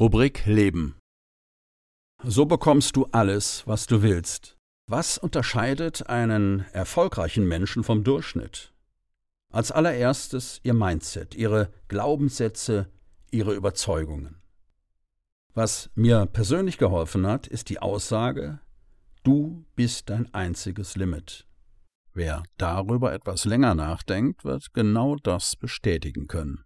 Rubrik Leben. So bekommst du alles, was du willst. Was unterscheidet einen erfolgreichen Menschen vom Durchschnitt? Als allererstes ihr Mindset, ihre Glaubenssätze, ihre Überzeugungen. Was mir persönlich geholfen hat, ist die Aussage: Du bist dein einziges Limit. Wer darüber etwas länger nachdenkt, wird genau das bestätigen können.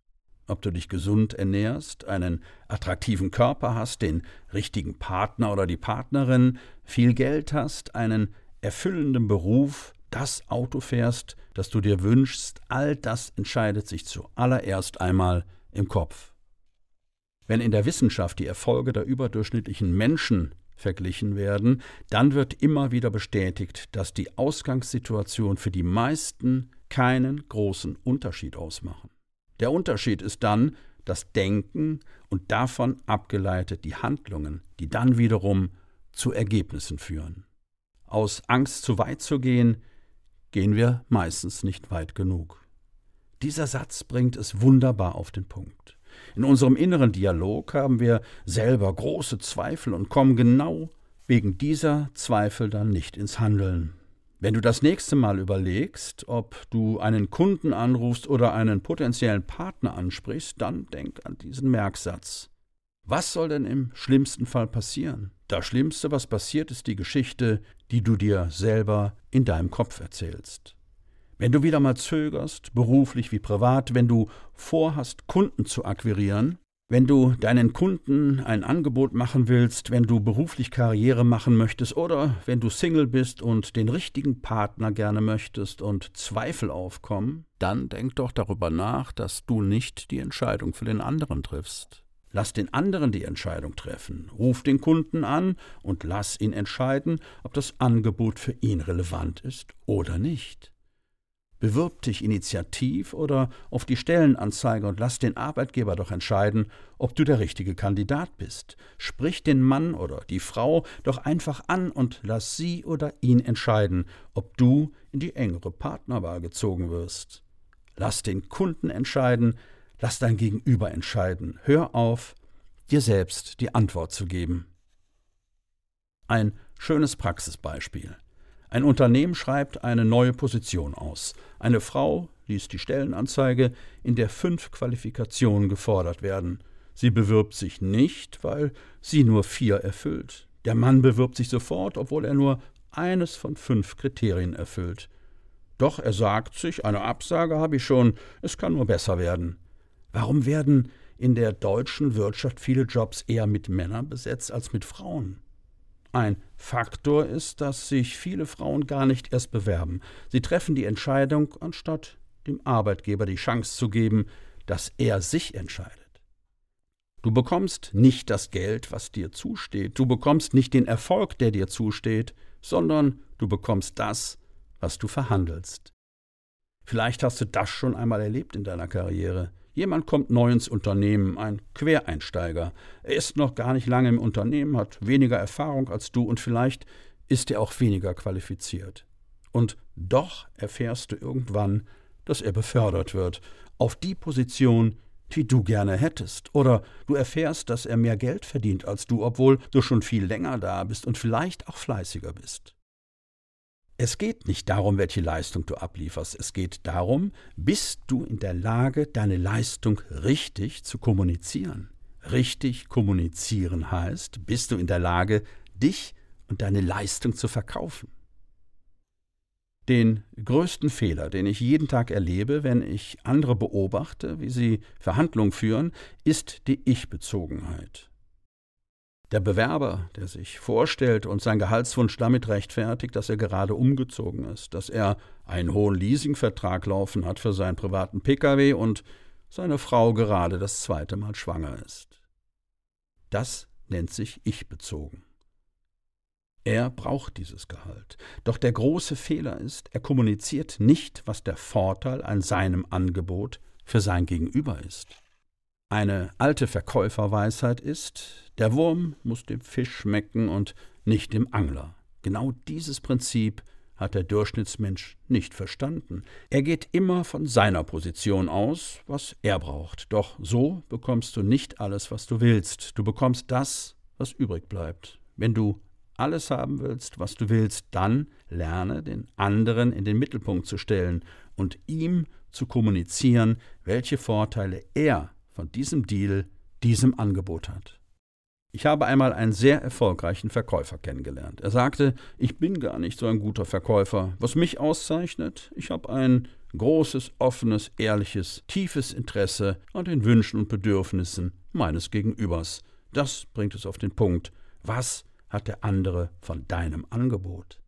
Ob du dich gesund ernährst, einen attraktiven Körper hast, den richtigen Partner oder die Partnerin, viel Geld hast, einen erfüllenden Beruf, das Auto fährst, das du dir wünschst, all das entscheidet sich zuallererst einmal im Kopf. Wenn in der Wissenschaft die Erfolge der überdurchschnittlichen Menschen verglichen werden, dann wird immer wieder bestätigt, dass die Ausgangssituation für die meisten keinen großen Unterschied ausmachen. Der Unterschied ist dann das Denken und davon abgeleitet die Handlungen, die dann wiederum zu Ergebnissen führen. Aus Angst, zu weit zu gehen, gehen wir meistens nicht weit genug. Dieser Satz bringt es wunderbar auf den Punkt. In unserem inneren Dialog haben wir selber große Zweifel und kommen genau wegen dieser Zweifel dann nicht ins Handeln. Wenn du das nächste Mal überlegst, ob du einen Kunden anrufst oder einen potenziellen Partner ansprichst, dann denk an diesen Merksatz. Was soll denn im schlimmsten Fall passieren? Das Schlimmste, was passiert, ist die Geschichte, die du dir selber in deinem Kopf erzählst. Wenn du wieder mal zögerst, beruflich wie privat, wenn du vorhast, Kunden zu akquirieren, wenn du deinen Kunden ein Angebot machen willst, wenn du beruflich Karriere machen möchtest oder wenn du Single bist und den richtigen Partner gerne möchtest und Zweifel aufkommen, dann denk doch darüber nach, dass du nicht die Entscheidung für den anderen triffst. Lass den anderen die Entscheidung treffen, ruf den Kunden an und lass ihn entscheiden, ob das Angebot für ihn relevant ist oder nicht. Bewirb dich initiativ oder auf die Stellenanzeige und lass den Arbeitgeber doch entscheiden, ob du der richtige Kandidat bist. Sprich den Mann oder die Frau doch einfach an und lass sie oder ihn entscheiden, ob du in die engere Partnerwahl gezogen wirst. Lass den Kunden entscheiden, lass dein Gegenüber entscheiden. Hör auf, dir selbst die Antwort zu geben. Ein schönes Praxisbeispiel. Ein Unternehmen schreibt eine neue Position aus. Eine Frau liest die Stellenanzeige, in der 5 Qualifikationen gefordert werden. Sie bewirbt sich nicht, weil sie nur 4 erfüllt. Der Mann bewirbt sich sofort, obwohl er nur eines von 5 Kriterien erfüllt. Doch er sagt sich, eine Absage habe ich schon, es kann nur besser werden. Warum werden in der deutschen Wirtschaft viele Jobs eher mit Männern besetzt als mit Frauen? Ein Faktor ist, dass sich viele Frauen gar nicht erst bewerben. Sie treffen die Entscheidung, anstatt dem Arbeitgeber die Chance zu geben, dass er sich entscheidet. Du bekommst nicht das Geld, was dir zusteht. Du bekommst nicht den Erfolg, der dir zusteht, sondern du bekommst das, was du verhandelst. Vielleicht hast du das schon einmal erlebt in deiner Karriere. Jemand kommt neu ins Unternehmen, ein Quereinsteiger. Er ist noch gar nicht lange im Unternehmen, hat weniger Erfahrung als du und vielleicht ist er auch weniger qualifiziert. Und doch erfährst du irgendwann, dass er befördert wird, auf die Position, die du gerne hättest. Oder du erfährst, dass er mehr Geld verdient als du, obwohl du schon viel länger da bist und vielleicht auch fleißiger bist. Es geht nicht darum, welche Leistung du ablieferst. Es geht darum, bist du in der Lage, deine Leistung richtig zu kommunizieren. Richtig kommunizieren heißt, bist du in der Lage, dich und deine Leistung zu verkaufen. Den größten Fehler, den ich jeden Tag erlebe, wenn ich andere beobachte, wie sie Verhandlungen führen, ist die Ich-Bezogenheit. Der Bewerber, der sich vorstellt und seinen Gehaltswunsch damit rechtfertigt, dass er gerade umgezogen ist, dass er einen hohen Leasingvertrag laufen hat für seinen privaten Pkw und seine Frau gerade das 2. Mal schwanger ist. Das nennt sich ich-bezogen. Er braucht dieses Gehalt. Doch der große Fehler ist, er kommuniziert nicht, was der Vorteil an seinem Angebot für sein Gegenüber ist. Eine alte Verkäuferweisheit ist, der Wurm muss dem Fisch schmecken und nicht dem Angler. Genau dieses Prinzip hat der Durchschnittsmensch nicht verstanden. Er geht immer von seiner Position aus, was er braucht. Doch so bekommst du nicht alles, was du willst. Du bekommst das, was übrig bleibt. Wenn du alles haben willst, was du willst, dann lerne, den anderen in den Mittelpunkt zu stellen und ihm zu kommunizieren, welche Vorteile er von diesem Deal, diesem Angebot hat. Ich habe einmal einen sehr erfolgreichen Verkäufer kennengelernt. Er sagte, ich bin gar nicht so ein guter Verkäufer. Was mich auszeichnet, ich habe ein großes, offenes, ehrliches, tiefes Interesse an den Wünschen und Bedürfnissen meines Gegenübers. Das bringt es auf den Punkt. Was hat der andere von deinem Angebot?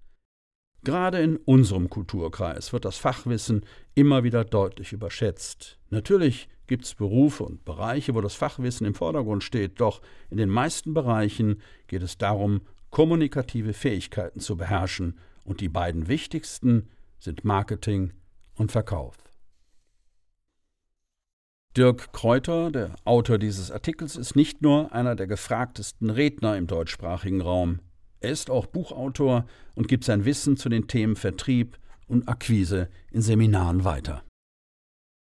Gerade in unserem Kulturkreis wird das Fachwissen immer wieder deutlich überschätzt. Natürlich gibt es Berufe und Bereiche, wo das Fachwissen im Vordergrund steht, doch in den meisten Bereichen geht es darum, kommunikative Fähigkeiten zu beherrschen, und die beiden wichtigsten sind Marketing und Verkauf. Dirk Kreuter, der Autor dieses Artikels, ist nicht nur einer der gefragtesten Redner im deutschsprachigen Raum. Er ist auch Buchautor und gibt sein Wissen zu den Themen Vertrieb und Akquise in Seminaren weiter.